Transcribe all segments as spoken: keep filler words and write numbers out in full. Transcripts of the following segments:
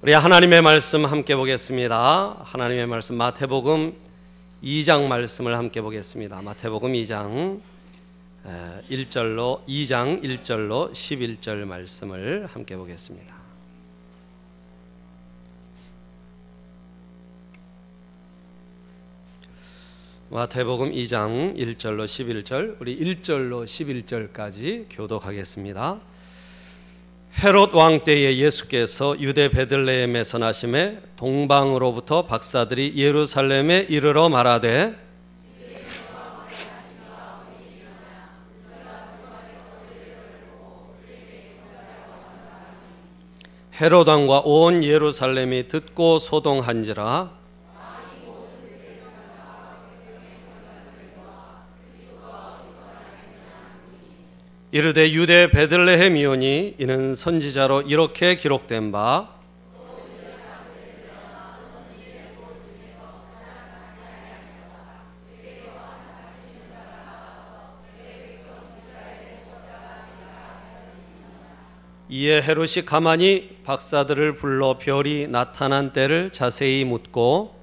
우리 하나님의 말씀 함께 보겠습니다. 하나님의 말씀 마태복음 이 장 말씀을 함께 보겠습니다. 마태복음 이 장 일 절로 이 장 일 절로 십일 절 말씀을 함께 보겠습니다. 마태복음 이 장 일 절로 십일 절, 우리 일 절로 십일 절까지 교독하겠습니다. 헤롯 왕 때에 예수께서 유대 베들레헴에서 나심에 동방으로부터 박사들이 예루살렘에 이르러 말하되 헤롯 왕과 온 예루살렘이 듣고 소동한지라. 이르되 유대 베들레헴이오니 이는 선지자로 이렇게 기록된 바 이에 헤롯이 가만히 박사들을 불러 별이 나타난 때를 자세히 묻고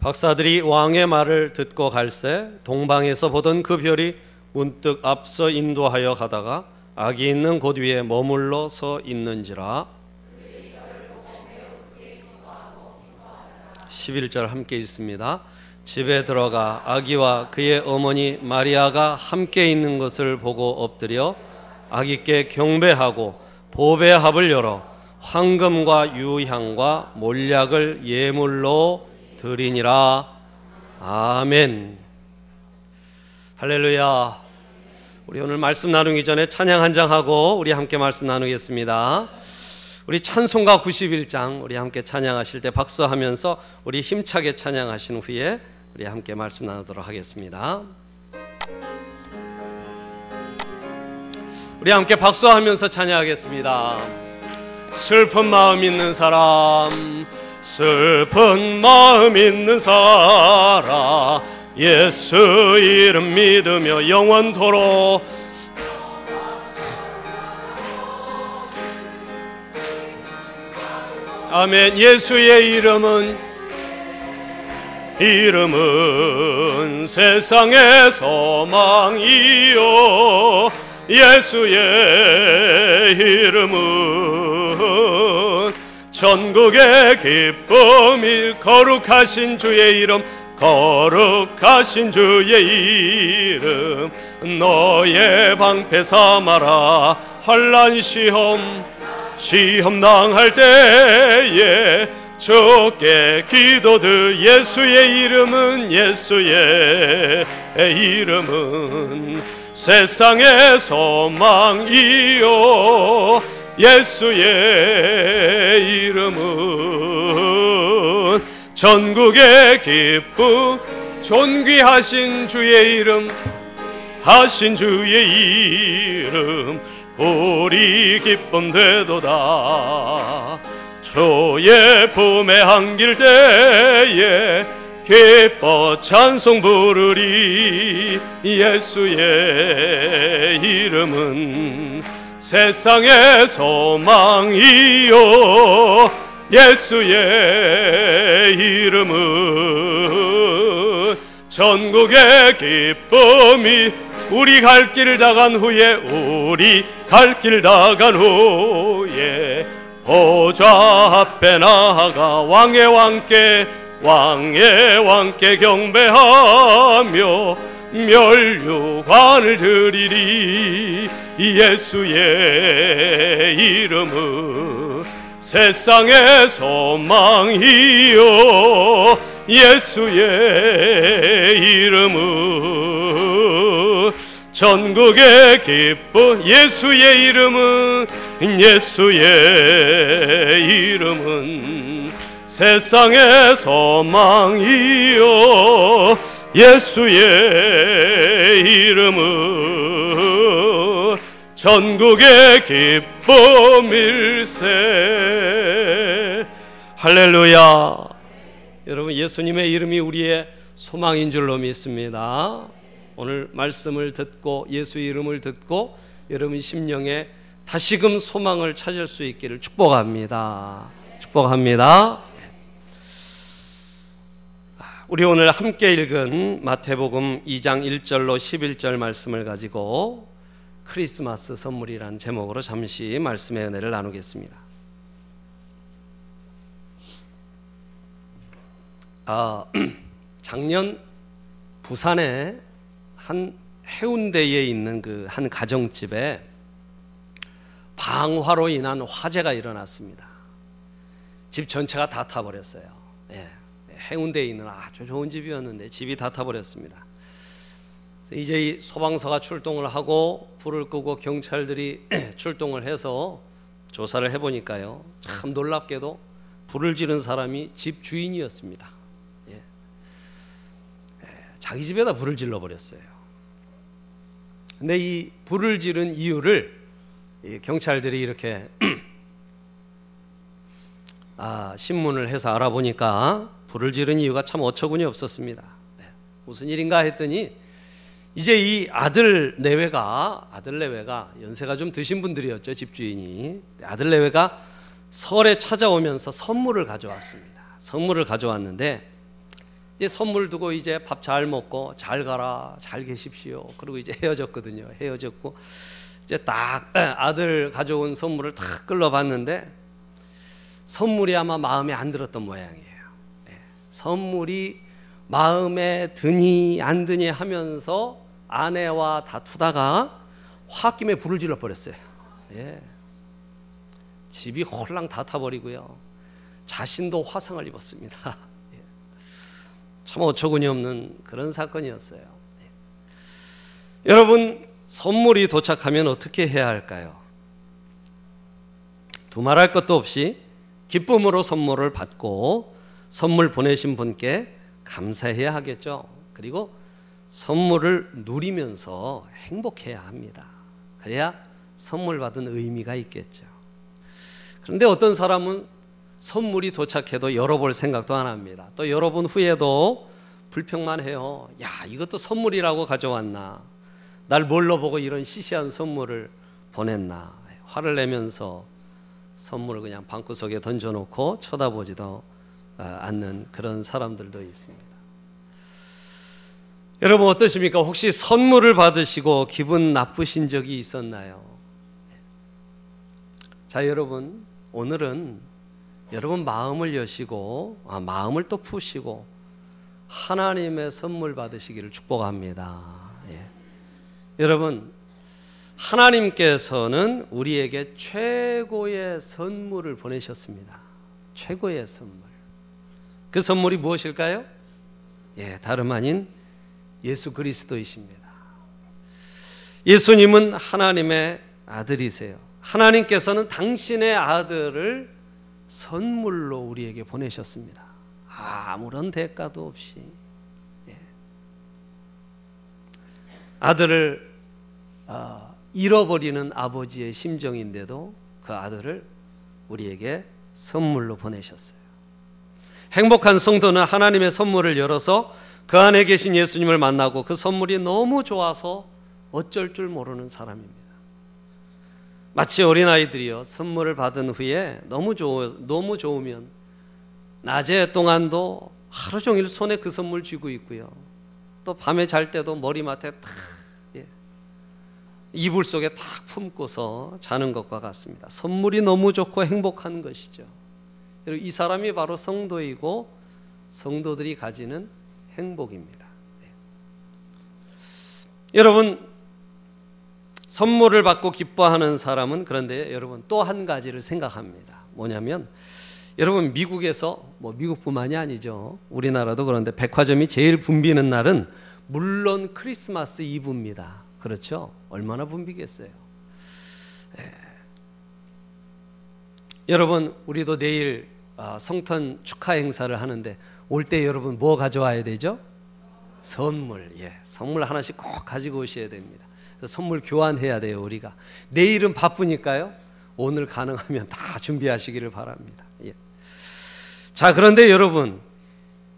박사들이 왕의 말을 듣고 갈새 동방에서 보던 그 별이 문득 앞서 인도하여 가다가 악이 있는 곳 위에 머물러 서 있는지라. 십일 절 함께 읽습니다. 집에 들어가 아기와 그의 어머니 마리아가 함께 있는 것을 보고 엎드려 아기께 경배하고 보배합을 열어 황금과 유향과 몰약을 예물로 드리니라. 아멘. 할렐루야. 우리 오늘 말씀 나누기 전에 찬양 한 장 하고 우리 함께 말씀 나누겠습니다. 우리 찬송가 구십일 장, 우리 함께 찬양하실 때 박수하면서 우리 힘차게 찬양하신 후에 우리 함께 말씀 나누도록 하겠습니다. 우리 함께 박수하면서 찬양하겠습니다. 슬픈 마음 있는 사람, 슬픈 마음 있는 사람, 예수 이름 믿으며 영원토록. 아멘. 예수의 이름은 이름은 세상의 소망이요, 예수의 이름은 전국의 기쁨이. 거룩하신 주의 이름, 거룩하신 주의 이름, 너의 방패 삼아라. 환난 시험 시험 당할 때에 주께 기도들. 예수의 이름은, 예수의 이름은 세상의 소망이요, 예수의 이름은 전국의 기쁨. 존귀하신 주의 이름, 하신 주의 이름, 우리 기쁨 되도다. 주의 품에 안길 때에 기뻐 찬송 부르리. 예수의 이름은 세상의 소망이요, 예수의 이름은 전국의 기쁨이. 우리 갈 길 다간 후에, 우리 갈 길 다간 후에 보좌 앞에 나아가 왕의 왕께 왕의 왕께 경배하며 멸류관을 드리리. 예수의 이름은 세상의 소망이요, 예수의 이름은 전국의 기쁨. 예수의 이름은, 예수의 이름은 세상의 소망이요, 예수의 이름은 전국의 기쁨일세. 할렐루야. 여러분, 예수님의 이름이 우리의 소망인 줄로 믿습니다. 오늘 말씀을 듣고 예수의 이름을 듣고 여러분 심령에 다시금 소망을 찾을 수 있기를 축복합니다. 축복합니다. 우리 오늘 함께 읽은 마태복음 이 장 일 절로 십일 절 말씀을 가지고 크리스마스 선물이라는 제목으로 잠시 말씀의 은혜를 나누겠습니다. 아, 작년 부산에 한 해운대에 있는 그 한 가정집에 방화로 인한 화재가 일어났습니다. 집 전체가 다 타버렸어요. 예, 해운대에 있는 아주 좋은 집이었는데 집이 다 타버렸습니다. 이제 소방서가 출동을 하고 불을 끄고 경찰들이 출동을 해서 조사를 해보니까요, 참 놀랍게도 불을 지른 사람이 집 주인이었습니다. 예. 자기 집에다 불을 질러버렸어요. 근데 이 불을 지른 이유를 이 경찰들이 이렇게 아, 신문을 해서 알아보니까 불을 지른 이유가 참 어처구니 없었습니다. 예. 무슨 일인가 했더니 이제 이 아들 내외가 아들 내외가 연세가 좀 드신 분들이었죠. 집주인이 아들 내외가 설에 찾아오면서 선물을 가져왔습니다. 선물을 가져왔는데 이제 선물 두고 이제 밥 잘 먹고 잘 가라 잘 계십시오. 그리고 이제 헤어졌거든요. 헤어졌고 이제 딱 아들 가져온 선물을 딱 끌어봤는데 선물이 아마 마음에 안 들었던 모양이에요. 선물이 마음에 드니 안 드니 하면서 아내와 다투다가 홧김에 불을 질러버렸어요. 예. 집이 홀랑 다 타버리고요. 자신도 화상을 입었습니다. 예. 참 어처구니 없는 그런 사건이었어요. 예. 여러분, 선물이 도착하면 어떻게 해야 할까요? 두말할 것도 없이 기쁨으로 선물을 받고 선물 보내신 분께 감사해야 하겠죠. 그리고 선물을 누리면서 행복해야 합니다. 그래야 선물 받은 의미가 있겠죠. 그런데 어떤 사람은 선물이 도착해도 열어볼 생각도 안 합니다. 또 열어본 후에도 불평만 해요. 야, 이것도 선물이라고 가져왔나? 날 뭘로 보고 이런 시시한 선물을 보냈나? 화를 내면서 선물을 그냥 방구석에 던져놓고 쳐다보지도 않는 그런 사람들도 있습니다. 여러분 어떠십니까? 혹시 선물을 받으시고 기분 나쁘신 적이 있었나요? 자, 여러분 오늘은 여러분 마음을 여시고 아, 마음을 또 푸시고 하나님의 선물 받으시기를 축복합니다. 예. 여러분 하나님께서는 우리에게 최고의 선물을 보내셨습니다. 최고의 선물. 그 선물이 무엇일까요? 예, 다름 아닌 예수 그리스도이십니다. 예수님은 하나님의 아들이세요. 하나님께서는 당신의 아들을 선물로 우리에게 보내셨습니다. 아무런 대가도 없이. 예. 아들을 어, 잃어버리는 아버지의 심정인데도 그 아들을 우리에게 선물로 보내셨어요. 행복한 성도는 하나님의 선물을 열어서 그 안에 계신 예수님을 만나고 그 선물이 너무 좋아서 어쩔 줄 모르는 사람입니다. 마치 어린아이들이요, 선물을 받은 후에 너무, 좋, 너무 좋으면 낮에 동안도 하루 종일 손에 그 선물 쥐고 있고요, 또 밤에 잘 때도 머리맡에 탁 예, 이불 속에 탁 품고서 자는 것과 같습니다. 선물이 너무 좋고 행복한 것이죠. 이 사람이 바로 성도이고 성도들이 가지는 행복입니다. 예. 여러분 선물을 받고 기뻐하는 사람은 그런데 여러분 또 한 가지를 생각합니다. 뭐냐면 여러분 미국에서 뭐 미국뿐만이 아니죠. 우리나라도 그런데 백화점이 제일 붐비는 날은 물론 크리스마스 이브입니다. 그렇죠? 얼마나 붐비겠어요. 예. 여러분 우리도 내일 아, 성탄 축하 행사를 하는데 올 때 여러분 뭐 가져와야 되죠? 선물. 예, 선물 하나씩 꼭 가지고 오셔야 됩니다. 그래서 선물 교환해야 돼요. 우리가 내일은 바쁘니까요, 오늘 가능하면 다 준비하시기를 바랍니다. 예. 자, 그런데 여러분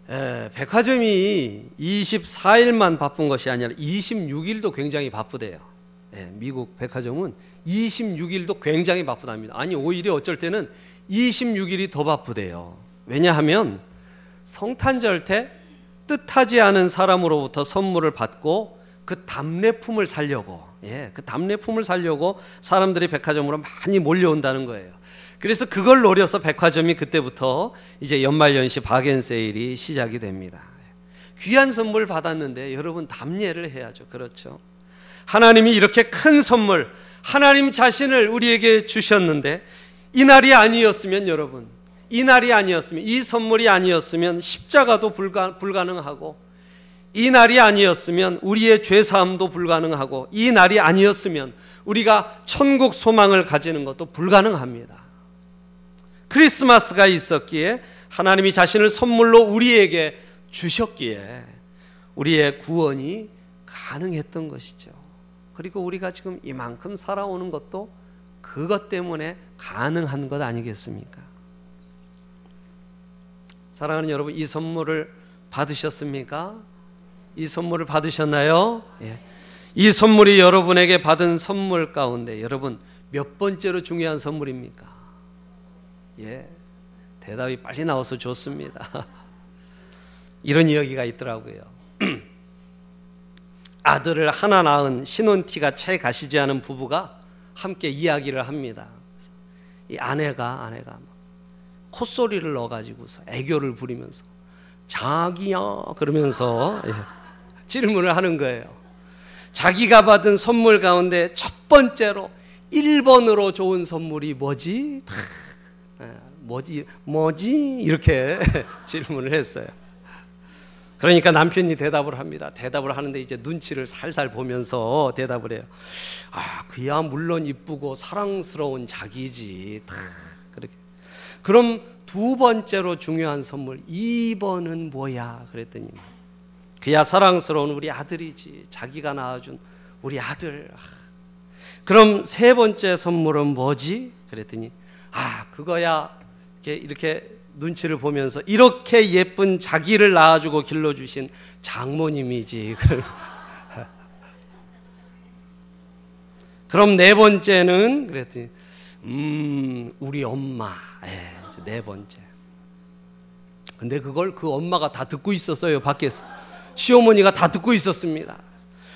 에, 백화점이 이십사 일만 바쁜 것이 아니라 이십육 일도 굉장히 바쁘대요. 에, 미국 백화점은 이십육 일도 굉장히 바쁘답니다. 아니 오히려 어쩔 때는 이십육 일이 더 바쁘대요. 왜냐하면 성탄절 때 뜻하지 않은 사람으로부터 선물을 받고 그 답례품을 사려고 예, 그 답례품을 사려고 사람들이 백화점으로 많이 몰려온다는 거예요. 그래서 그걸 노려서 백화점이 그때부터 이제 연말연시 바겐세일이 시작이 됩니다. 귀한 선물 받았는데 여러분 답례를 해야죠. 그렇죠? 하나님이 이렇게 큰 선물, 하나님 자신을 우리에게 주셨는데 이날이 아니었으면 여러분, 이날이 아니었으면, 이 선물이 아니었으면 십자가도 불가, 불가능하고 이날이 아니었으면 우리의 죄사함도 불가능하고 이날이 아니었으면 우리가 천국 소망을 가지는 것도 불가능합니다. 크리스마스가 있었기에 하나님이 자신을 선물로 우리에게 주셨기에 우리의 구원이 가능했던 것이죠. 그리고 우리가 지금 이만큼 살아오는 것도 그것 때문에 가능한 것 아니겠습니까? 사랑하는 여러분, 이 선물을 받으셨습니까? 이 선물을 받으셨나요? 예. 이 선물이 여러분에게 받은 선물 가운데 여러분 몇 번째로 중요한 선물입니까? 예, 대답이 빨리 나와서 좋습니다. 이런 이야기가 있더라고요. 아들을 하나 낳은 신혼티가 채 가시지 않은 부부가 함께 이야기를 합니다. 이 아내가 아내가 막 콧소리를 넣어가지고서 애교를 부리면서 자기야 그러면서 예, 질문을 하는 거예요. 자기가 받은 선물 가운데 첫 번째로 일 번으로 좋은 선물이 뭐지? 뭐지? 뭐지? 이렇게 질문을 했어요. 그러니까 남편이 대답을 합니다. 대답을 하는데 이제 눈치를 살살 보면서 대답을 해요. 아, 그야 물론 이쁘고 사랑스러운 자기지. 다 그렇게. 그럼 두 번째로 중요한 선물 이 번은 뭐야? 그랬더니 그야 사랑스러운 우리 아들이지. 자기가 낳아준 우리 아들. 아, 그럼 세 번째 선물은 뭐지? 그랬더니 아, 그거야. 이렇게, 이렇게 눈치를 보면서 이렇게 예쁜 자기를 낳아주고 길러주신 장모님이지. 그럼 네 번째는 그랬더니 음, 우리 엄마. 네, 네 번째. 근데 그걸 그 엄마가 다 듣고 있었어요. 밖에서 시어머니가 다 듣고 있었습니다.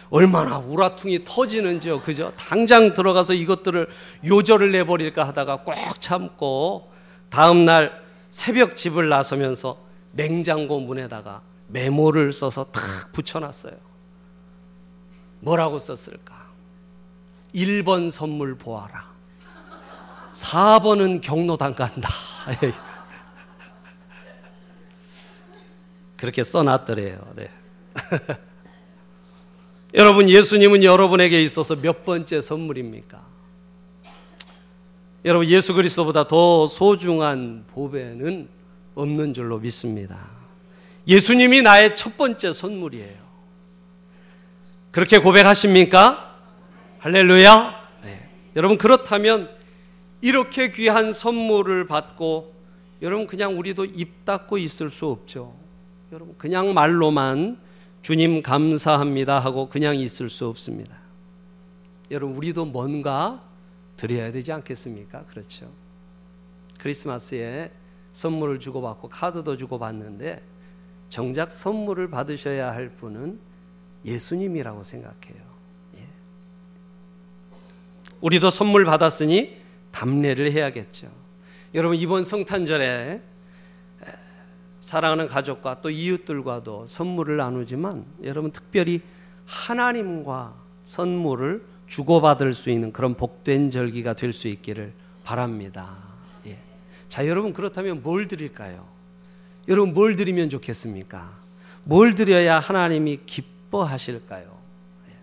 얼마나 우라퉁이 터지는지요. 그죠? 당장 들어가서 이것들을 요절을 내버릴까 하다가 꽉 참고 다음날 새벽 집을 나서면서 냉장고 문에다가 메모를 써서 탁 붙여놨어요. 뭐라고 썼을까? 일 번 선물 보아라. 사 번은 경로당 간다. 그렇게 써놨더래요. 네. 여러분, 예수님은 여러분에게 있어서 몇 번째 선물입니까? 여러분, 예수 그리스도보다 더 소중한 보배는 없는 줄로 믿습니다. 예수님이 나의 첫 번째 선물이에요. 그렇게 고백하십니까? 할렐루야. 네. 여러분, 그렇다면 이렇게 귀한 선물을 받고 여러분 그냥 우리도 입 닫고 있을 수 없죠. 여러분 그냥 말로만 주님 감사합니다 하고 그냥 있을 수 없습니다. 여러분 우리도 뭔가 드려야 되지 않겠습니까? 그렇죠. 크리스마스에 선물을 주고받고 카드도 주고받는데 정작 선물을 받으셔야 할 분은 예수님이라고 생각해요. 예. 우리도 선물 받았으니 답례를 해야겠죠. 여러분 이번 성탄절에 사랑하는 가족과 또 이웃들과도 선물을 나누지만 여러분 특별히 하나님과 선물을 주고받을 수 있는 그런 복된 절기가 될 수 있기를 바랍니다. 예. 자, 여러분 그렇다면 뭘 드릴까요? 여러분 뭘 드리면 좋겠습니까? 뭘 드려야 하나님이 기뻐하실까요? 예.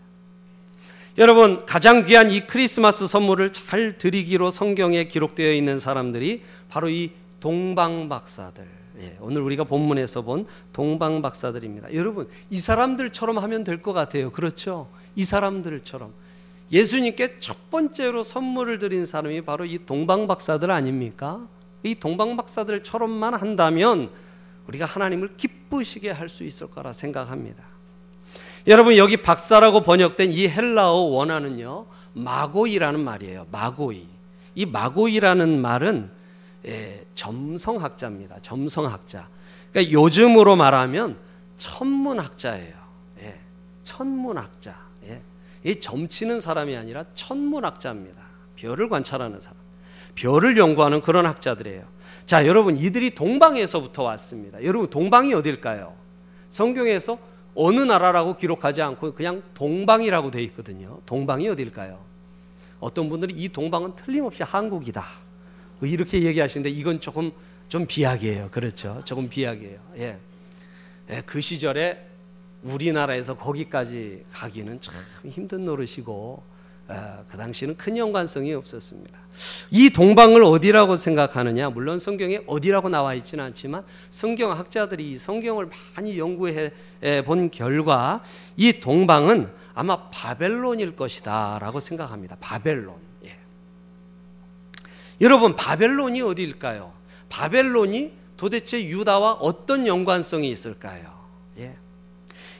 여러분 가장 귀한 이 크리스마스 선물을 잘 드리기로 성경에 기록되어 있는 사람들이 바로 이 동방박사들, 예, 오늘 우리가 본문에서 본 동방박사들입니다. 여러분 이 사람들처럼 하면 될 것 같아요. 그렇죠? 이 사람들처럼 예수님께 첫 번째로 선물을 드린 사람이 바로 이 동방박사들 아닙니까? 이 동방박사들처럼만 한다면 우리가 하나님을 기쁘시게 할 수 있을 거라 생각합니다. 여러분, 여기 박사라고 번역된 이 헬라어 원어는요, 마고이라는 말이에요. 마고이. 이 마고이라는 말은 예, 점성학자입니다. 점성학자. 그러니까 요즘으로 말하면 천문학자예요. 예, 천문학자. 예, 이 점치는 사람이 아니라 천문학자입니다. 별을 관찰하는 사람, 별을 연구하는 그런 학자들이에요. 자, 여러분, 이들이 동방에서부터 왔습니다. 여러분, 동방이 어딜까요? 성경에서 어느 나라라고 기록하지 않고 그냥 동방이라고 되어 있거든요. 동방이 어딜까요? 어떤 분들이 이 동방은 틀림없이 한국이다 이렇게 얘기하시는데 이건 조금 좀 비약이에요. 그렇죠? 조금 비약이에요. 예. 예, 그 시절에 우리나라에서 거기까지 가기는 참 힘든 노릇이고 아, 그 당시에는 큰 연관성이 없었습니다. 이 동방을 어디라고 생각하느냐? 물론 성경에 어디라고 나와 있지는 않지만 성경학자들이 성경을 많이 연구해 본 결과 이 동방은 아마 바벨론일 것이다 라고 생각합니다. 바벨론. 예. 여러분, 바벨론이 어디일까요? 바벨론이 도대체 유다와 어떤 연관성이 있을까요? 예.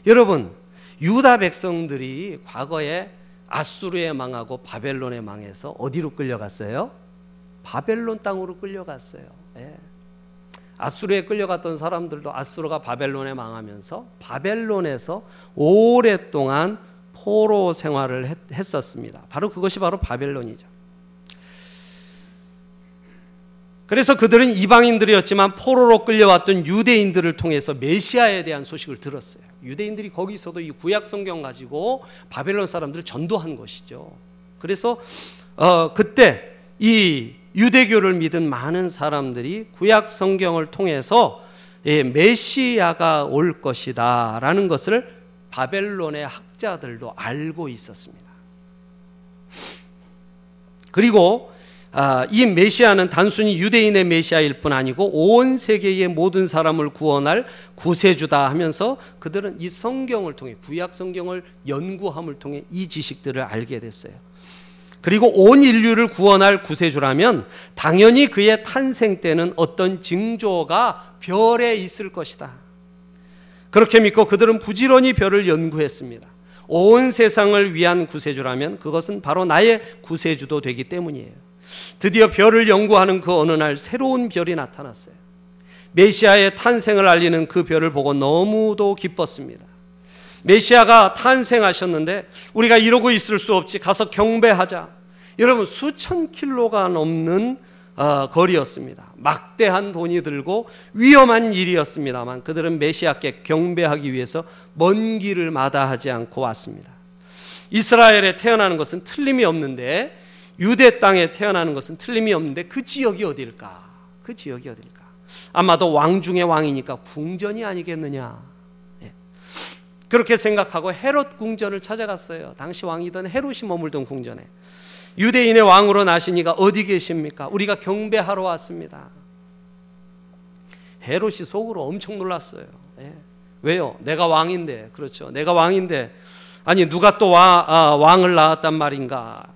여러분, 유다 백성들이 과거에 아수르에 망하고 바벨론에 망해서 어디로 끌려갔어요? 바벨론 땅으로 끌려갔어요. 예. 아수르에 끌려갔던 사람들도 아수르가 바벨론에 망하면서 바벨론에서 오랫동안 포로 생활을 했, 했었습니다. 바로 그것이 바로 바벨론이죠. 그래서 그들은 이방인들이었지만 포로로 끌려왔던 유대인들을 통해서 메시아에 대한 소식을 들었어요. 유대인들이 거기서도 이 구약 성경 가지고 바벨론 사람들을 전도한 것이죠. 그래서 어, 그때 이 유대교를 믿은 많은 사람들이 구약 성경을 통해서 예, 메시아가 올 것이다 라는 것을 바벨론의 학자들도 알고 있었습니다. 그리고 아, 이 메시아는 단순히 유대인의 메시아일 뿐 아니고 온 세계의 모든 사람을 구원할 구세주다 하면서 그들은 이 성경을 통해 구약 성경을 연구함을 통해 이 지식들을 알게 됐어요. 그리고 온 인류를 구원할 구세주라면 당연히 그의 탄생 때는 어떤 징조가 별에 있을 것이다. 그렇게 믿고 그들은 부지런히 별을 연구했습니다. 온 세상을 위한 구세주라면 그것은 바로 나의 구세주도 되기 때문이에요. 드디어 별을 연구하는 그 어느 날 새로운 별이 나타났어요. 메시아의 탄생을 알리는 그 별을 보고 너무도 기뻤습니다. 메시아가 탄생하셨는데 우리가 이러고 있을 수 없지, 가서 경배하자. 여러분, 수천 킬로가 넘는 거리였습니다. 막대한 돈이 들고 위험한 일이었습니다만 그들은 메시아께 경배하기 위해서 먼 길을 마다하지 않고 왔습니다. 이스라엘에 태어나는 것은 틀림이 없는데, 유대 땅에 태어나는 것은 틀림이 없는데 그 지역이 어딜까? 그 지역이 어딜까? 아마도 왕 중의 왕이니까 궁전이 아니겠느냐? 예. 그렇게 생각하고 헤롯 궁전을 찾아갔어요. 당시 왕이던 헤롯이 머물던 궁전에. 유대인의 왕으로 나신 이가 어디 계십니까? 우리가 경배하러 왔습니다. 헤롯이 속으로 엄청 놀랐어요. 예. 왜요? 내가 왕인데. 그렇죠. 내가 왕인데. 아니, 누가 또 와, 아, 왕을 낳았단 말인가?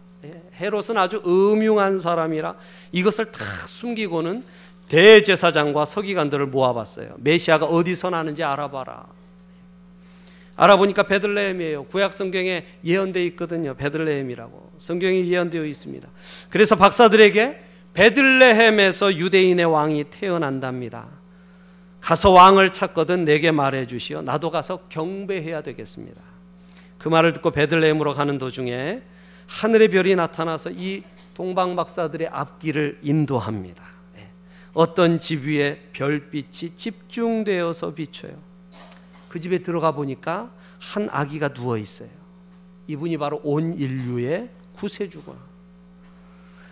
헤롯은 아주 음흉한 사람이라 이것을 다 숨기고는 대제사장과 서기관들을 모아봤어요. 메시아가 어디서 나는지 알아봐라. 알아보니까 베들레헴이에요. 구약 성경에 예언되어 있거든요. 베들레헴이라고 성경이 예언되어 있습니다. 그래서 박사들에게 베들레헴에서 유대인의 왕이 태어난답니다. 가서 왕을 찾거든 내게 말해 주시오. 나도 가서 경배해야 되겠습니다. 그 말을 듣고 베들레헴으로 가는 도중에 하늘의 별이 나타나서 이 동방 박사들의 앞길을 인도합니다. 어떤 집 위에 별빛이 집중되어서 비춰요. 그 집에 들어가 보니까 한 아기가 누워 있어요. 이분이 바로 온 인류의 구세주구나.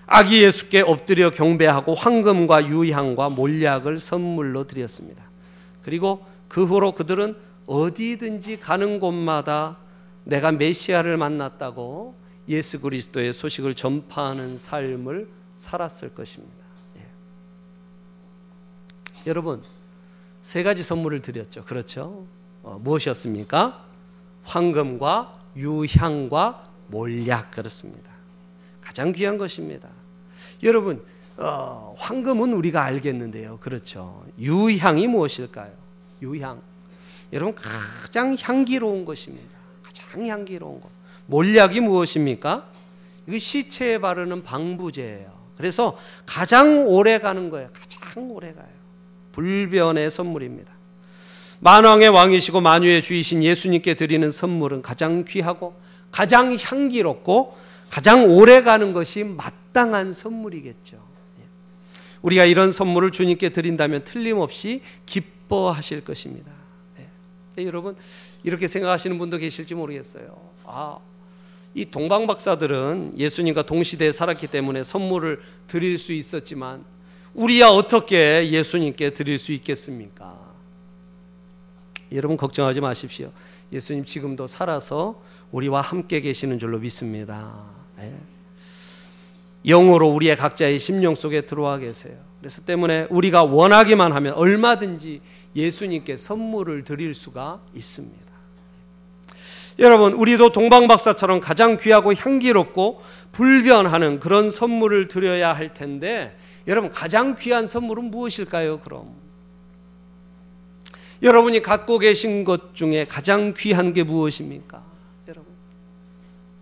아기 예수께 엎드려 경배하고 황금과 유향과 몰약을 선물로 드렸습니다. 그리고 그 후로 그들은 어디든지 가는 곳마다 내가 메시아를 만났다고 예수 그리스도의 소식을 전파하는 삶을 살았을 것입니다. 예. 여러분, 세 가지 선물을 드렸죠. 그렇죠? 어, 무엇이었습니까? 황금과 유향과 몰약. 그렇습니다. 가장 귀한 것입니다. 여러분, 어, 황금은 우리가 알겠는데요. 그렇죠. 유향이 무엇일까요? 유향. 여러분, 가장 향기로운 것입니다. 가장 향기로운 것. 몰약이 무엇입니까? 이거 시체에 바르는 방부제예요. 그래서 가장 오래 가는 거예요. 가장 오래 가요. 불변의 선물입니다. 만왕의 왕이시고 만유의 주이신 예수님께 드리는 선물은 가장 귀하고 가장 향기롭고 가장 오래 가는 것이 마땅한 선물이겠죠. 우리가 이런 선물을 주님께 드린다면 틀림없이 기뻐하실 것입니다. 네, 여러분 이렇게 생각하시는 분도 계실지 모르겠어요. 아, 이 동방박사들은 예수님과 동시대에 살았기 때문에 선물을 드릴 수 있었지만 우리야 어떻게 예수님께 드릴 수 있겠습니까? 여러분 걱정하지 마십시오. 예수님 지금도 살아서 우리와 함께 계시는 줄로 믿습니다. 네. 영으로 우리의 각자의 심령 속에 들어와 계세요. 그래서 때문에 우리가 원하기만 하면 얼마든지 예수님께 선물을 드릴 수가 있습니다. 여러분, 우리도 동방박사처럼 가장 귀하고 향기롭고 불변하는 그런 선물을 드려야 할 텐데, 여러분 가장 귀한 선물은 무엇일까요? 그럼 여러분이 갖고 계신 것 중에 가장 귀한 게 무엇입니까? 여러분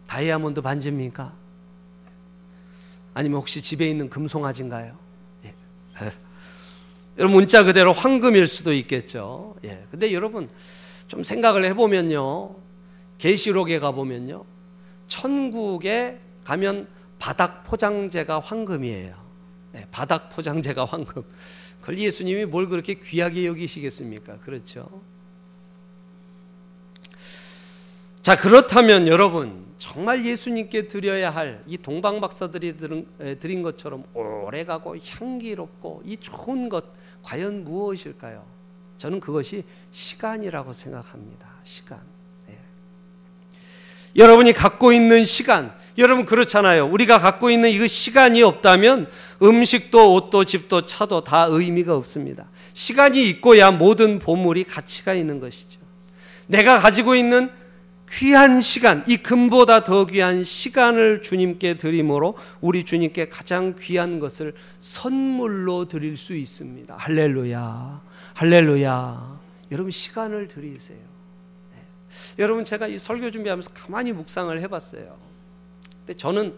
다이아몬드 반지입니까? 아니면 혹시 집에 있는 금송아지인가요? 예. 여러분 문자 그대로 황금일 수도 있겠죠. 예. 근데 여러분 좀 생각을 해보면요, 계시록에 가보면요, 천국에 가면 바닥 포장재가 황금이에요. 예. 바닥 포장재가 황금. 그걸 예수님이 뭘 그렇게 귀하게 여기시겠습니까? 그렇죠. 자, 그렇다면 여러분 정말 예수님께 드려야 할 이 동방박사들이 드린 것처럼 오래가고 향기롭고 이 좋은 것 과연 무엇일까요? 저는 그것이 시간이라고 생각합니다. 시간. 네. 여러분이 갖고 있는 시간. 여러분 그렇잖아요. 우리가 갖고 있는 이 시간이 없다면 음식도 옷도 집도 차도 다 의미가 없습니다. 시간이 있고야 모든 보물이 가치가 있는 것이죠. 내가 가지고 있는 귀한 시간, 이 금보다 더 귀한 시간을 주님께 드림으로 우리 주님께 가장 귀한 것을 선물로 드릴 수 있습니다. 할렐루야, 할렐루야. 여러분 시간을 드리세요. 네. 여러분 제가 이 설교 준비하면서 가만히 묵상을 해봤어요. 근데 저는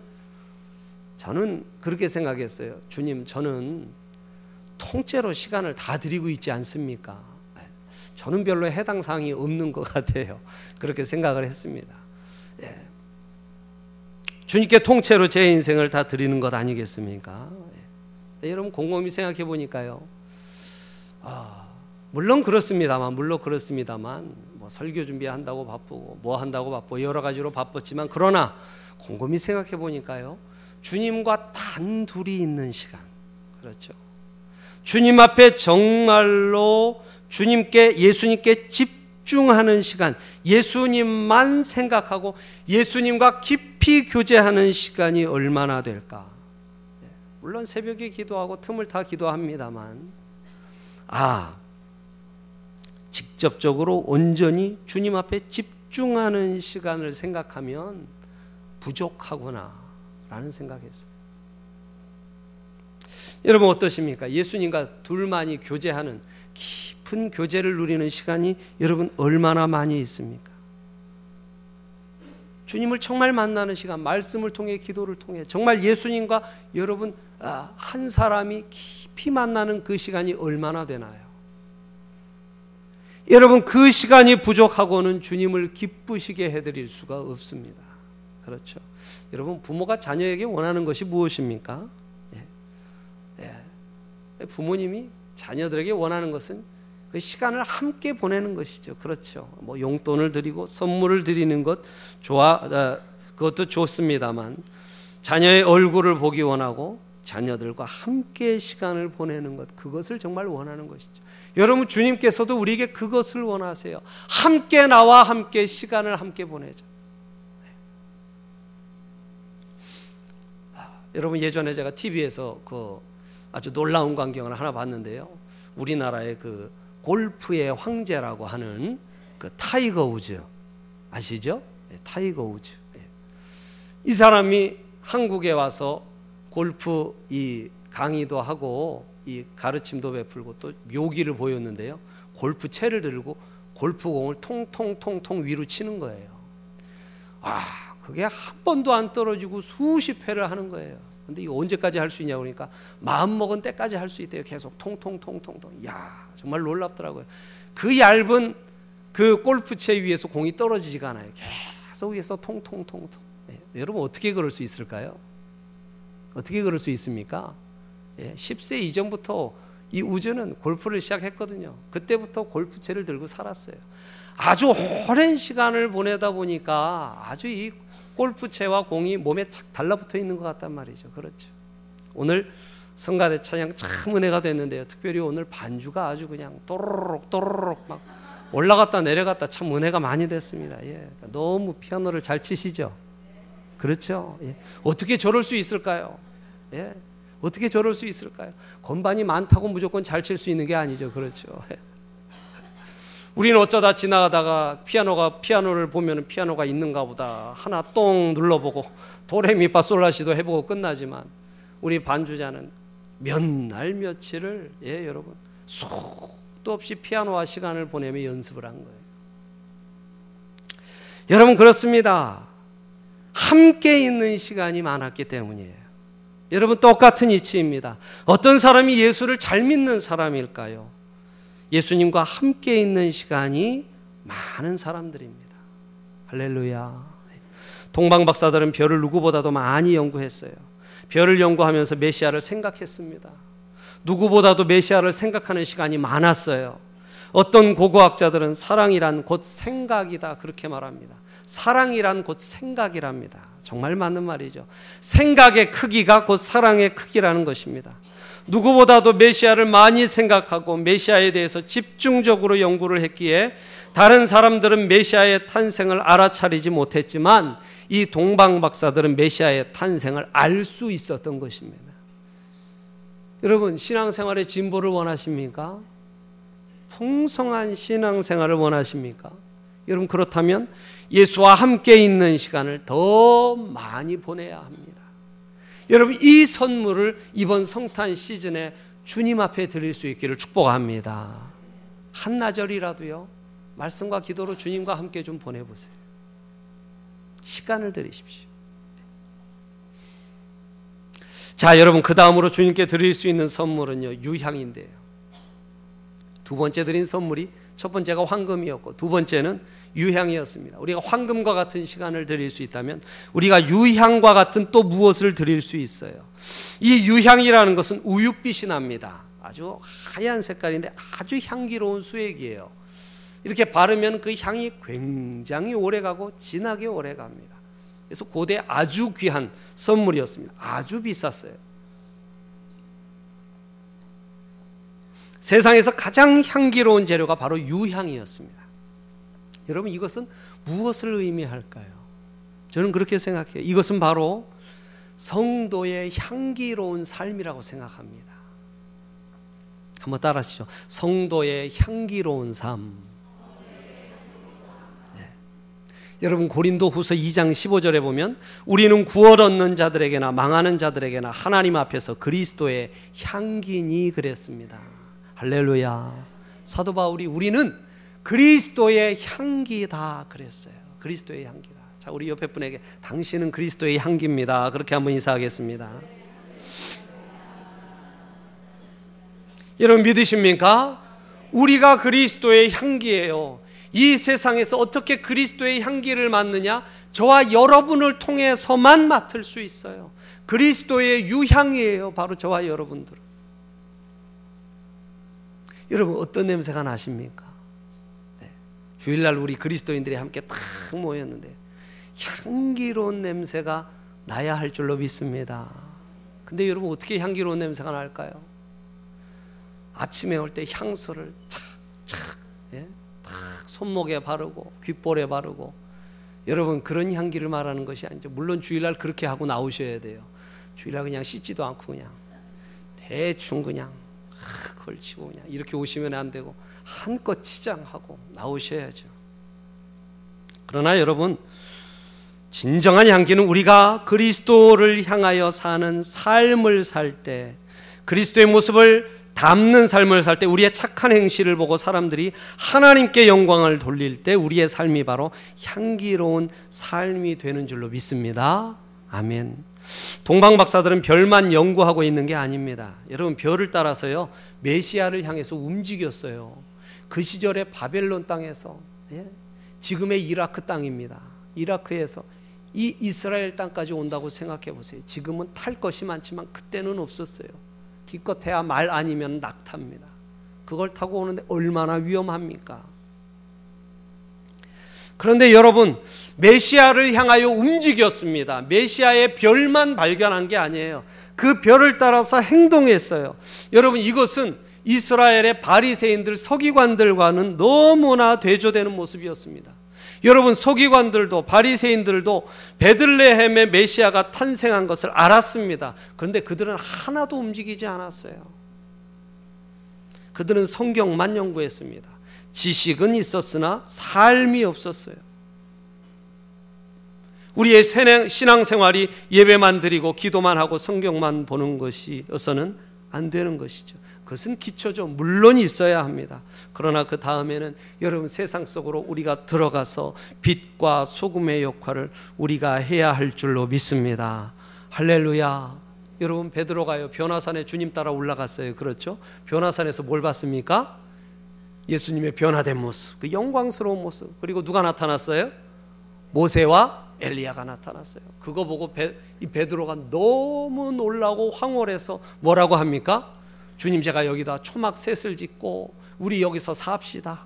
저는 그렇게 생각했어요. 주님, 저는 통째로 시간을 다 드리고 있지 않습니까? 저는 별로 해당 사항이 없는 것 같아요. 그렇게 생각을 했습니다. 예. 주님께 통째로 제 인생을 다 드리는 것 아니겠습니까? 예. 여러분 곰곰이 생각해 보니까요, 아, 물론 그렇습니다만 물론 그렇습니다만 뭐 설교 준비한다고 바쁘고 뭐 한다고 바쁘고 여러 가지로 바빴지만, 그러나 곰곰이 생각해 보니까요, 주님과 단둘이 있는 시간, 그렇죠. 주님 앞에 정말로 주님께, 예수님께 집중하는 시간, 예수님만 생각하고 예수님과 깊이 교제하는 시간이 얼마나 될까? 물론 새벽에 기도하고 틈을 타 기도합니다만, 아, 직접적으로 온전히 주님 앞에 집중하는 시간을 생각하면 부족하구나라는 생각했어요. 여러분 어떠십니까? 예수님과 둘만이 교제하는 깊은 교제를 누리는 시간이 여러분 얼마나 많이 있습니까? 주님을 정말 만나는 시간, 말씀을 통해 기도를 통해 정말 예수님과 여러분 한 사람이 깊이 만나는 그 시간이 얼마나 되나요? 여러분 그 시간이 부족하고는 주님을 기쁘시게 해드릴 수가 없습니다. 그렇죠. 여러분 부모가 자녀에게 원하는 것이 무엇입니까? 예. 예. 부모님이 자녀들에게 원하는 것은 그 시간을 함께 보내는 것이죠. 그렇죠. 뭐 용돈을 드리고 선물을 드리는 것 좋아, 그것도 좋습니다만 자녀의 얼굴을 보기 원하고 자녀들과 함께 시간을 보내는 것, 그것을 정말 원하는 것이죠. 여러분 주님께서도 우리에게 그것을 원하세요. 함께 나와 함께 시간을 함께 보내자. 네. 여러분 예전에 제가 티비에서 그 아주 놀라운 광경을 하나 봤는데요. 우리나라의 그 골프의 황제라고 하는 그 타이거 우즈 아시죠? 네, 타이거 우즈. 네. 이 사람이 한국에 와서 골프 이 강의도 하고 이 가르침도 베풀고 또 묘기를 보였는데요. 골프채를 들고 골프공을 통통통통 위로 치는 거예요. 아, 그게 한 번도 안 떨어지고 수십 회를 하는 거예요. 근데 이거 언제까지 할 수 있냐고 그러니까 마음먹은 때까지 할 수 있대요. 계속 통통통통통. 야, 정말 놀랍더라고요. 그 얇은 그 골프채 위에서 공이 떨어지지가 않아요. 계속 위에서 통통통통. 네. 여러분 어떻게 그럴 수 있을까요? 어떻게 그럴 수 있습니까? 예, 십 세 이전부터 이 우주는 골프를 시작했거든요. 그때부터 골프채를 들고 살았어요. 아주 오랜 시간을 보내다 보니까 아주 이 골프채와 공이 몸에 착 달라붙어 있는 것 같단 말이죠. 그렇죠. 오늘 성가대 찬양 참 은혜가 됐는데요. 특별히 오늘 반주가 아주 그냥 또로록 또로록 막 올라갔다 내려갔다 참 은혜가 많이 됐습니다. 예, 너무 피아노를 잘 치시죠. 그렇죠. 예. 어떻게 저럴 수 있을까요? 예. 어떻게 저럴 수 있을까요? 건반이 많다고 무조건 잘 칠 수 있는 게 아니죠. 그렇죠. 우리는 어쩌다 지나가다가 피아노가 피아노를 보면 피아노가 있는가 보다 하나 똥 눌러보고 도레미파솔라시도 해보고 끝나지만 우리 반주자는 몇 날 며칠을 예 여러분 수도 없이 피아노와 시간을 보내며 연습을 한 거예요. 여러분 그렇습니다. 함께 있는 시간이 많았기 때문이에요. 여러분 똑같은 이치입니다. 어떤 사람이 예수를 잘 믿는 사람일까요? 예수님과 함께 있는 시간이 많은 사람들입니다. 할렐루야. 동방박사들은 별을 누구보다도 많이 연구했어요. 별을 연구하면서 메시아를 생각했습니다. 누구보다도 메시아를 생각하는 시간이 많았어요. 어떤 고고학자들은 사랑이란 곧 생각이다 그렇게 말합니다. 사랑이란 곧 생각이랍니다. 정말 맞는 말이죠. 생각의 크기가 곧 사랑의 크기라는 것입니다. 누구보다도 메시아를 많이 생각하고 메시아에 대해서 집중적으로 연구를 했기에 다른 사람들은 메시아의 탄생을 알아차리지 못했지만 이 동방박사들은 메시아의 탄생을 알 수 있었던 것입니다. 여러분 신앙생활의 진보를 원하십니까? 풍성한 신앙생활을 원하십니까? 여러분 그렇다면 예수와 함께 있는 시간을 더 많이 보내야 합니다. 여러분 이 선물을 이번 성탄 시즌에 주님 앞에 드릴 수 있기를 축복합니다. 한나절이라도요. 말씀과 기도로 주님과 함께 좀 보내보세요. 시간을 드리십시오. 자 여러분 그 다음으로 주님께 드릴 수 있는 선물은요. 유향인데요. 두 번째 드린 선물이 첫 번째가 황금이었고 두 번째는 유향이었습니다. 우리가 황금과 같은 시간을 드릴 수 있다면 우리가 유향과 같은 또 무엇을 드릴 수 있어요. 이 유향이라는 것은 우윳빛이 납니다. 아주 하얀 색깔인데 아주 향기로운 수액이에요. 이렇게 바르면 그 향이 굉장히 오래가고 진하게 오래갑니다. 그래서 고대 아주 귀한 선물이었습니다. 아주 비쌌어요. 세상에서 가장 향기로운 재료가 바로 유향이었습니다. 여러분 이것은 무엇을 의미할까요? 저는 그렇게 생각해요. 이것은 바로 성도의 향기로운 삶이라고 생각합니다. 한번 따라하시죠. 성도의 향기로운 삶. 네. 여러분 고린도후서 이 장 십오 절에 보면 우리는 구원 얻는 자들에게나 망하는 자들에게나 하나님 앞에서 그리스도의 향기니 그랬습니다. 할렐루야. 사도 바울이 우리는 그리스도의 향기다 그랬어요. 그리스도의 향기다. 자, 우리 옆에 분에게 당신은 그리스도의 향기입니다. 그렇게 한번 인사하겠습니다. 여러분 믿으십니까? 우리가 그리스도의 향기예요. 이 세상에서 어떻게 그리스도의 향기를 맡느냐? 저와 여러분을 통해서만 맡을 수 있어요. 그리스도의 유향이에요. 바로 저와 여러분들. 여러분 어떤 냄새가 나십니까? 네. 주일날 우리 그리스도인들이 함께 딱 모였는데 향기로운 냄새가 나야 할 줄로 믿습니다. 근데 여러분 어떻게 향기로운 냄새가 날까요? 아침에 올 때 향수를 착착 예? 딱 손목에 바르고 귓볼에 바르고 여러분 그런 향기를 말하는 것이 아니죠. 물론 주일날 그렇게 하고 나오셔야 돼요. 주일날 그냥 씻지도 않고 그냥 대충 그냥 걸치고 그냥 이렇게 오시면 안 되고 한껏 치장하고 나오셔야죠. 그러나 여러분 진정한 향기는 우리가 그리스도를 향하여 사는 삶을 살 때 그리스도의 모습을 담는 삶을 살 때, 우리의 착한 행실을 보고 사람들이 하나님께 영광을 돌릴 때 우리의 삶이 바로 향기로운 삶이 되는 줄로 믿습니다. 아멘. 동방 박사들은 별만 연구하고 있는 게 아닙니다. 여러분, 별을 따라서요 메시아를 향해서 움직였어요. 그 시절에 바벨론 땅에서, 예? 지금의 이라크 땅입니다. 이라크에서 이 이스라엘 땅까지 온다고 생각해 보세요. 지금은 탈 것이 많지만 그때는 없었어요. 기껏해야 말 아니면 낙타입니다. 그걸 타고 오는데 얼마나 위험합니까? 그런데 여러분, 메시아를 향하여 움직였습니다. 메시아의 별만 발견한 게 아니에요. 그 별을 따라서 행동했어요. 여러분, 이것은 이스라엘의 바리새인들, 서기관들과는 너무나 대조되는 모습이었습니다. 여러분, 서기관들도 바리새인들도 베들레헴의 메시아가 탄생한 것을 알았습니다. 그런데 그들은 하나도 움직이지 않았어요. 그들은 성경만 연구했습니다. 지식은 있었으나 삶이 없었어요. 우리의 신앙생활이 예배만 드리고 기도만 하고 성경만 보는 것이어서는 안 되는 것이죠. 그것은 기초죠. 물론 있어야 합니다. 그러나 그 다음에는 여러분, 세상 속으로 우리가 들어가서 빛과 소금의 역할을 우리가 해야 할 줄로 믿습니다. 할렐루야. 여러분, 베드로가요 변화산에 주님 따라 올라갔어요. 그렇죠? 변화산에서 뭘 봤습니까? 예수님의 변화된 모습, 그 영광스러운 모습. 그리고 누가 나타났어요? 모세와 엘리야가 나타났어요. 그거 보고 베, 이 베드로가 너무 놀라고 황홀해서 뭐라고 합니까? 주님, 제가 여기다 초막 셋을 짓고 우리 여기서 삽시다.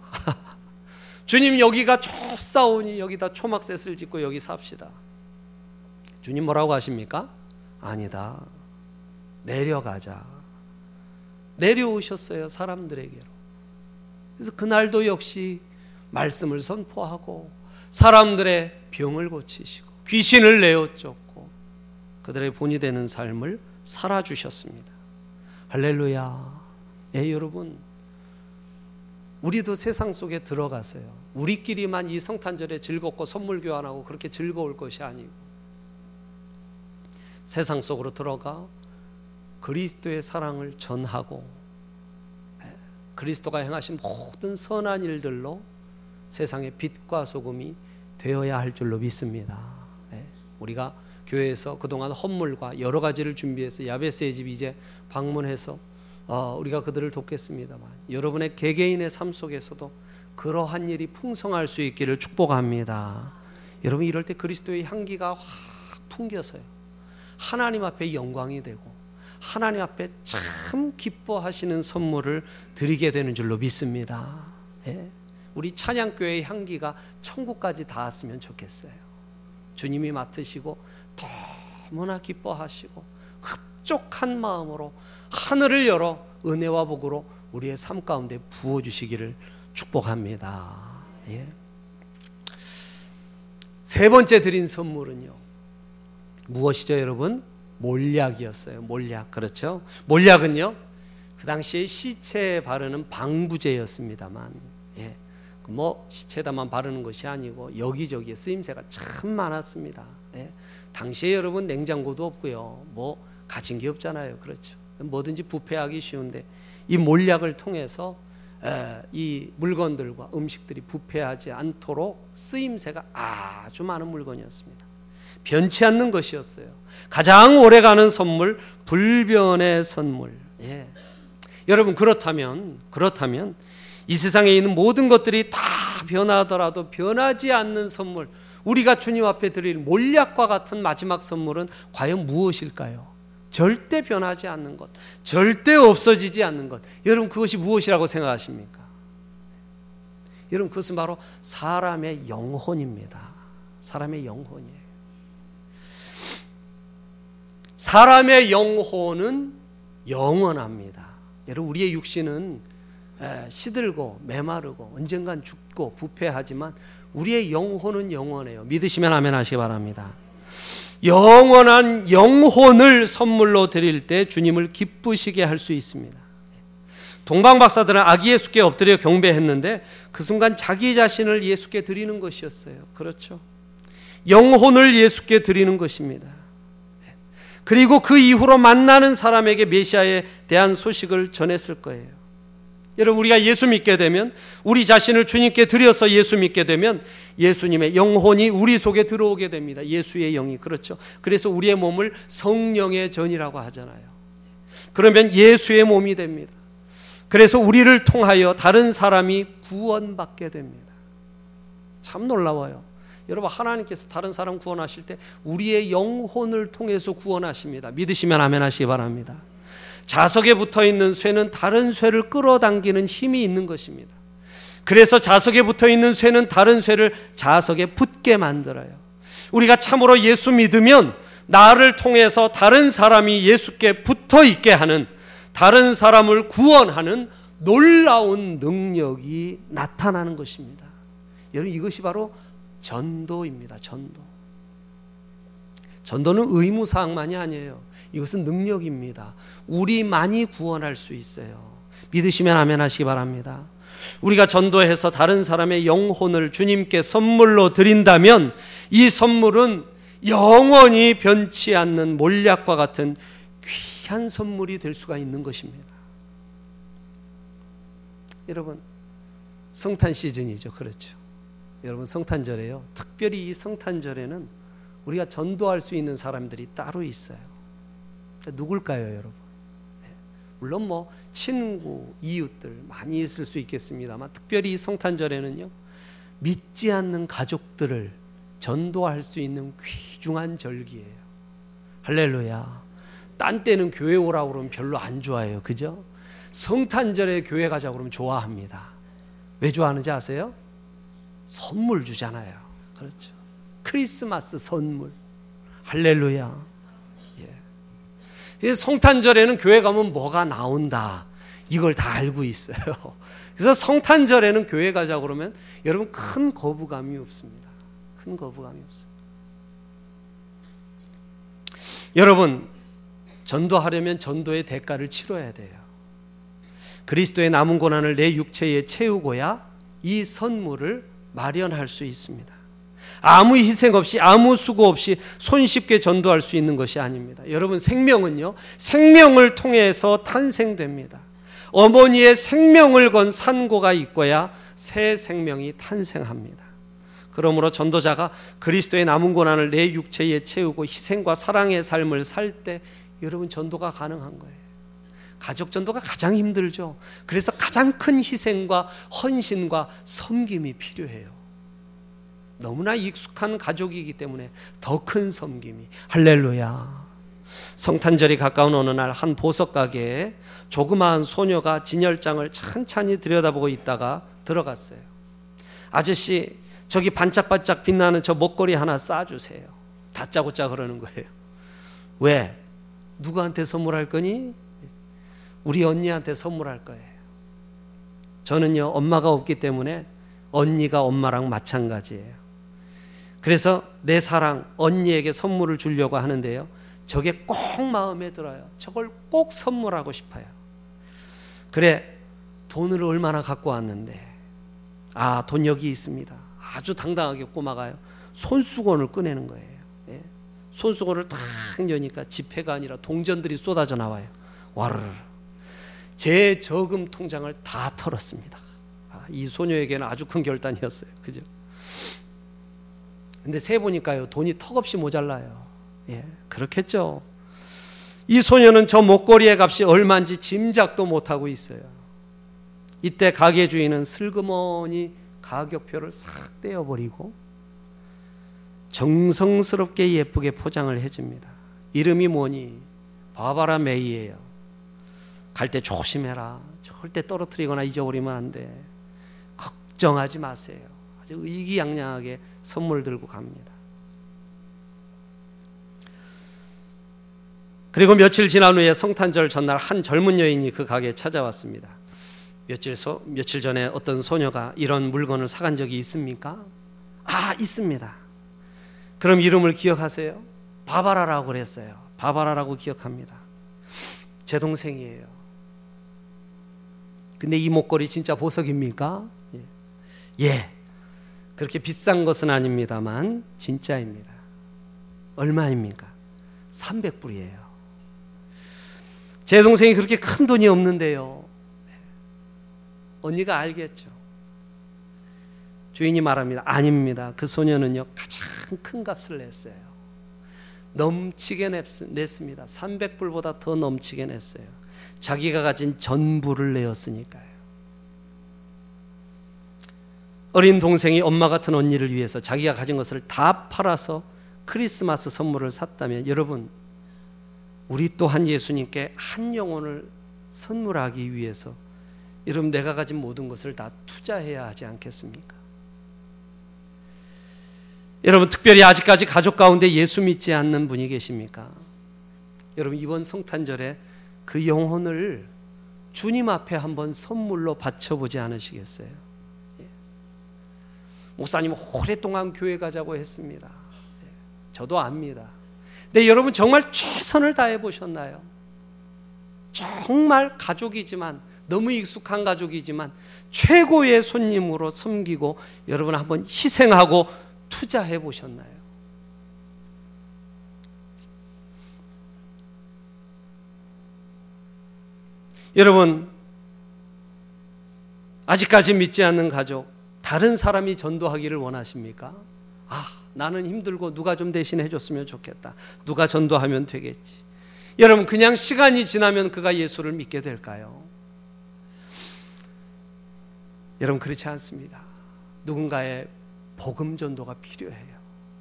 주님, 여기가 좁사오니 여기다 초막 셋을 짓고 여기 삽시다. 주님 뭐라고 하십니까? 아니다, 내려가자. 내려오셨어요, 사람들에게로. 그래서 그날도 역시 말씀을 선포하고 사람들의 병을 고치시고 귀신을 내어쫓고 그들의 본이 되는 삶을 살아주셨습니다. 할렐루야. 예, 여러분, 우리도 세상 속에 들어가세요. 우리끼리만 이 성탄절에 즐겁고 선물 교환하고 그렇게 즐거울 것이 아니고, 세상 속으로 들어가 그리스도의 사랑을 전하고 그리스도가 행하신 모든 선한 일들로 세상의 빛과 소금이 되어야 할 줄로 믿습니다. 예, 우리가 교회에서 그동안 헌물과 여러 가지를 준비해서 야베스의 집 이제 방문해서 어, 우리가 그들을 돕겠습니다만, 여러분의 개개인의 삶 속에서도 그러한 일이 풍성할 수 있기를 축복합니다. 여러분, 이럴 때 그리스도의 향기가 확 풍겨서요 하나님 앞에 영광이 되고 하나님 앞에 참 기뻐하시는 선물을 드리게 되는 줄로 믿습니다. 예? 우리 찬양교회의 향기가 천국까지 닿았으면 좋겠어요. 주님이 맡으시고 너무나 기뻐하시고 흡족한 마음으로 하늘을 열어 은혜와 복으로 우리의 삶 가운데 부어주시기를 축복합니다. 예. 세 번째 드린 선물은요 무엇이죠, 여러분? 몰약이었어요. 몰약. 그렇죠? 몰약은요 그 당시에 시체에 바르는 방부제였습니다만, 예, 뭐 시체다만 바르는 것이 아니고 여기저기에 쓰임새가 참 많았습니다. 예. 당시에 여러분 냉장고도 없고요 뭐 가진 게 없잖아요. 그렇죠? 뭐든지 부패하기 쉬운데 이 몰약을 통해서 에, 이 물건들과 음식들이 부패하지 않도록 쓰임새가 아주 많은 물건이었습니다. 변치 않는 것이었어요. 가장 오래가는 선물, 불변의 선물. 예. 여러분, 그렇다면 그렇다면 이 세상에 있는 모든 것들이 다 변하더라도 변하지 않는 선물, 우리가 주님 앞에 드릴 몰약과 같은 마지막 선물은 과연 무엇일까요? 절대 변하지 않는 것, 절대 없어지지 않는 것. 여러분, 그것이 무엇이라고 생각하십니까? 여러분, 그것은 바로 사람의 영혼입니다. 사람의 영혼이에요. 사람의 영혼은 영원합니다. 여러분, 우리의 육신은 시들고 메마르고 언젠간 죽고 부패하지만 우리의 영혼은 영원해요. 믿으시면 아멘 하시기 바랍니다. 영원한 영혼을 선물로 드릴 때 주님을 기쁘시게 할 수 있습니다. 동방 박사들은 아기 예수께 엎드려 경배했는데 그 순간 자기 자신을 예수께 드리는 것이었어요. 그렇죠? 영혼을 예수께 드리는 것입니다. 그리고 그 이후로 만나는 사람에게 메시아에 대한 소식을 전했을 거예요. 여러분, 우리가 예수 믿게 되면, 우리 자신을 주님께 드려서 예수 믿게 되면 예수님의 영혼이 우리 속에 들어오게 됩니다. 예수의 영이. 그렇죠. 그래서 우리의 몸을 성령의 전이라고 하잖아요. 그러면 예수의 몸이 됩니다. 그래서 우리를 통하여 다른 사람이 구원받게 됩니다. 참 놀라워요. 여러분, 하나님께서 다른 사람 구원하실 때 우리의 영혼을 통해서 구원하십니다. 믿으시면 아멘 하시기 바랍니다. 자석에 붙어있는 쇠는 다른 쇠를 끌어당기는 힘이 있는 것입니다. 그래서 자석에 붙어있는 쇠는 다른 쇠를 자석에 붙게 만들어요. 우리가 참으로 예수 믿으면 나를 통해서 다른 사람이 예수께 붙어있게 하는, 다른 사람을 구원하는 놀라운 능력이 나타나는 것입니다. 여러분, 이것이 바로 전도입니다. 전도. 전도는 의무사항만이 아니에요. 이것은 능력입니다. 우리만이 구원할 수 있어요. 믿으시면 아멘 하시기 바랍니다. 우리가 전도해서 다른 사람의 영혼을 주님께 선물로 드린다면 이 선물은 영원히 변치 않는 몰약과 같은 귀한 선물이 될 수가 있는 것입니다. 여러분, 성탄 시즌이죠. 그렇죠. 여러분, 성탄절에요. 특별히 이 성탄절에는 우리가 전도할 수 있는 사람들이 따로 있어요. 누굴까요, 여러분? 네. 물론 뭐 친구, 이웃들 많이 있을 수 있겠습니다만, 특별히 이 성탄절에는요, 믿지 않는 가족들을 전도할 수 있는 귀중한 절기예요. 할렐루야. 딴 때는 교회 오라고 그러면 별로 안 좋아해요. 그죠? 성탄절에 교회 가자고 그러면 좋아합니다. 왜 좋아하는지 아세요? 선물 주잖아요. 그렇죠. 크리스마스 선물. 할렐루야. 예. 성탄절에는 교회 가면 뭐가 나온다, 이걸 다 알고 있어요. 그래서 성탄절에는 교회 가자고 그러면 여러분 큰 거부감이 없습니다. 큰 거부감이 없어요. 여러분, 전도하려면 전도의 대가를 치러야 돼요. 그리스도의 남은 고난을 내 육체에 채우고야 이 선물을 마련할 수 있습니다. 아무 희생 없이, 아무 수고 없이 손쉽게 전도할 수 있는 것이 아닙니다. 여러분, 생명은요, 생명을 통해서 탄생됩니다. 어머니의 생명을 건 산고가 있고야 새 생명이 탄생합니다. 그러므로 전도자가 그리스도의 남은 고난을 내 육체에 채우고 희생과 사랑의 삶을 살 때 여러분, 전도가 가능한 거예요. 가족 전도가 가장 힘들죠. 그래서 가장 큰 희생과 헌신과 섬김이 필요해요. 너무나 익숙한 가족이기 때문에 더 큰 섬김이. 할렐루야. 성탄절이 가까운 어느 날 한 보석 가게에 조그마한 소녀가 진열장을 찬찬히 들여다보고 있다가 들어갔어요. 아저씨, 저기 반짝반짝 빛나는 저 목걸이 하나 싸주세요. 다짜고짜 그러는 거예요. 왜? 누구한테 선물할 거니? 우리 언니한테 선물할 거예요. 저는요, 엄마가 없기 때문에 언니가 엄마랑 마찬가지예요. 그래서 내 사랑 언니에게 선물을 주려고 하는데요, 저게 꼭 마음에 들어요. 저걸 꼭 선물하고 싶어요. 그래, 돈을 얼마나 갖고 왔는데? 아, 돈 여기 있습니다. 아주 당당하게 꼬마가요, 손수건을 꺼내는 거예요. 예. 손수건을 탁 여니까 지폐가 아니라 동전들이 쏟아져 나와요. 와르르. 제 저금 통장을 다 털었습니다. 아, 이 소녀에게는 아주 큰 결단이었어요. 그죠? 근데 세 보니까요, 돈이 턱없이 모자라요. 예, 그렇겠죠. 이 소녀는 저 목걸이의 값이 얼마인지 짐작도 못하고 있어요. 이때 가게 주인은 슬그머니 가격표를 싹 떼어버리고 정성스럽게 예쁘게 포장을 해줍니다. 이름이 뭐니? 바바라 메이예요. 갈 때 조심해라. 절대 떨어뜨리거나 잊어버리면 안 돼. 걱정하지 마세요. 아주 의기양양하게 선물 들고 갑니다. 그리고 며칠 지난 후에 성탄절 전날 한 젊은 여인이 그 가게에 찾아왔습니다. 며칠, 소, 며칠 전에 어떤 소녀가 이런 물건을 사간 적이 있습니까? 아, 있습니다. 그럼 이름을 기억하세요? 바바라라고 그랬어요. 바바라라고 기억합니다. 제 동생이에요. 근데 이 목걸이 진짜 보석입니까? 예. 예. 그렇게 비싼 것은 아닙니다만 진짜입니다. 얼마입니까? 삼백 불이에요. 제 동생이 그렇게 큰 돈이 없는데요. 언니가 알겠죠. 주인이 말합니다. 아닙니다. 그 소녀는요, 가장 큰 값을 냈어요. 넘치게 냈습니다. 삼백 불보다 더 넘치게 냈어요. 자기가 가진 전부를 내었으니까요. 어린 동생이 엄마 같은 언니를 위해서 자기가 가진 것을 다 팔아서 크리스마스 선물을 샀다면, 여러분, 우리 또한 예수님께 한 영혼을 선물하기 위해서 여러분 내가 가진 모든 것을 다 투자해야 하지 않겠습니까? 여러분, 특별히 아직까지 가족 가운데 예수 믿지 않는 분이 계십니까? 여러분, 이번 성탄절에 그 영혼을 주님 앞에 한번 선물로 바쳐보지 않으시겠어요? 예. 목사님 오랫동안 교회 가자고 했습니다. 예. 저도 압니다. 근데 여러분 정말 최선을 다해 보셨나요? 정말 가족이지만, 너무 익숙한 가족이지만 최고의 손님으로 섬기고 여러분 한번 희생하고 투자해 보셨나요? 여러분, 아직까지 믿지 않는 가족, 다른 사람이 전도하기를 원하십니까? 아, 나는 힘들고 누가 좀 대신해 줬으면 좋겠다. 누가 전도하면 되겠지. 여러분, 그냥 시간이 지나면 그가 예수를 믿게 될까요? 여러분, 그렇지 않습니다. 누군가의 복음 전도가 필요해요.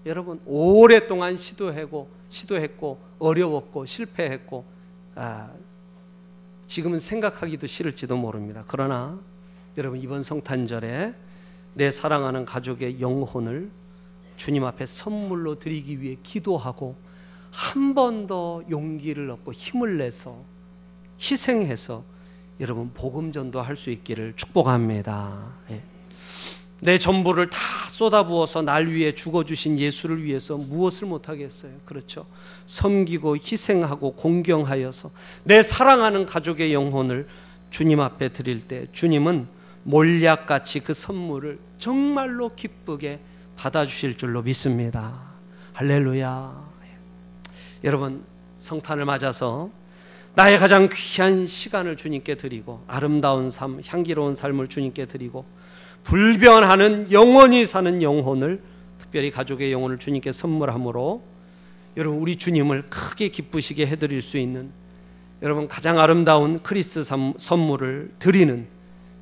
여러분, 오랫동안 시도했고 시도했고 어려웠고 실패했고, 아, 지금은 생각하기도 싫을지도 모릅니다. 그러나 여러분, 이번 성탄절에 내 사랑하는 가족의 영혼을 주님 앞에 선물로 드리기 위해 기도하고 한 번 더 용기를 얻고 힘을 내서 희생해서 여러분 복음 전도할 수 있기를 축복합니다. 예. 내 전부를 다 쏟아부어서 날 위해 죽어주신 예수를 위해서 무엇을 못하겠어요? 그렇죠. 섬기고 희생하고 공경하여서 내 사랑하는 가족의 영혼을 주님 앞에 드릴 때 주님은 몰약같이 그 선물을 정말로 기쁘게 받아주실 줄로 믿습니다. 할렐루야. 여러분, 성탄을 맞아서 나의 가장 귀한 시간을 주님께 드리고, 아름다운 삶, 향기로운 삶을 주님께 드리고, 불변하는 영원히 사는 영혼을, 특별히 가족의 영혼을 주님께 선물함으로 여러분 우리 주님을 크게 기쁘시게 해드릴 수 있는, 여러분 가장 아름다운 크리스 선물을 드리는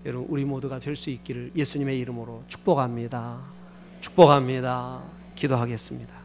여러분 우리 모두가 될 수 있기를 예수님의 이름으로 축복합니다. 축복합니다. 기도하겠습니다.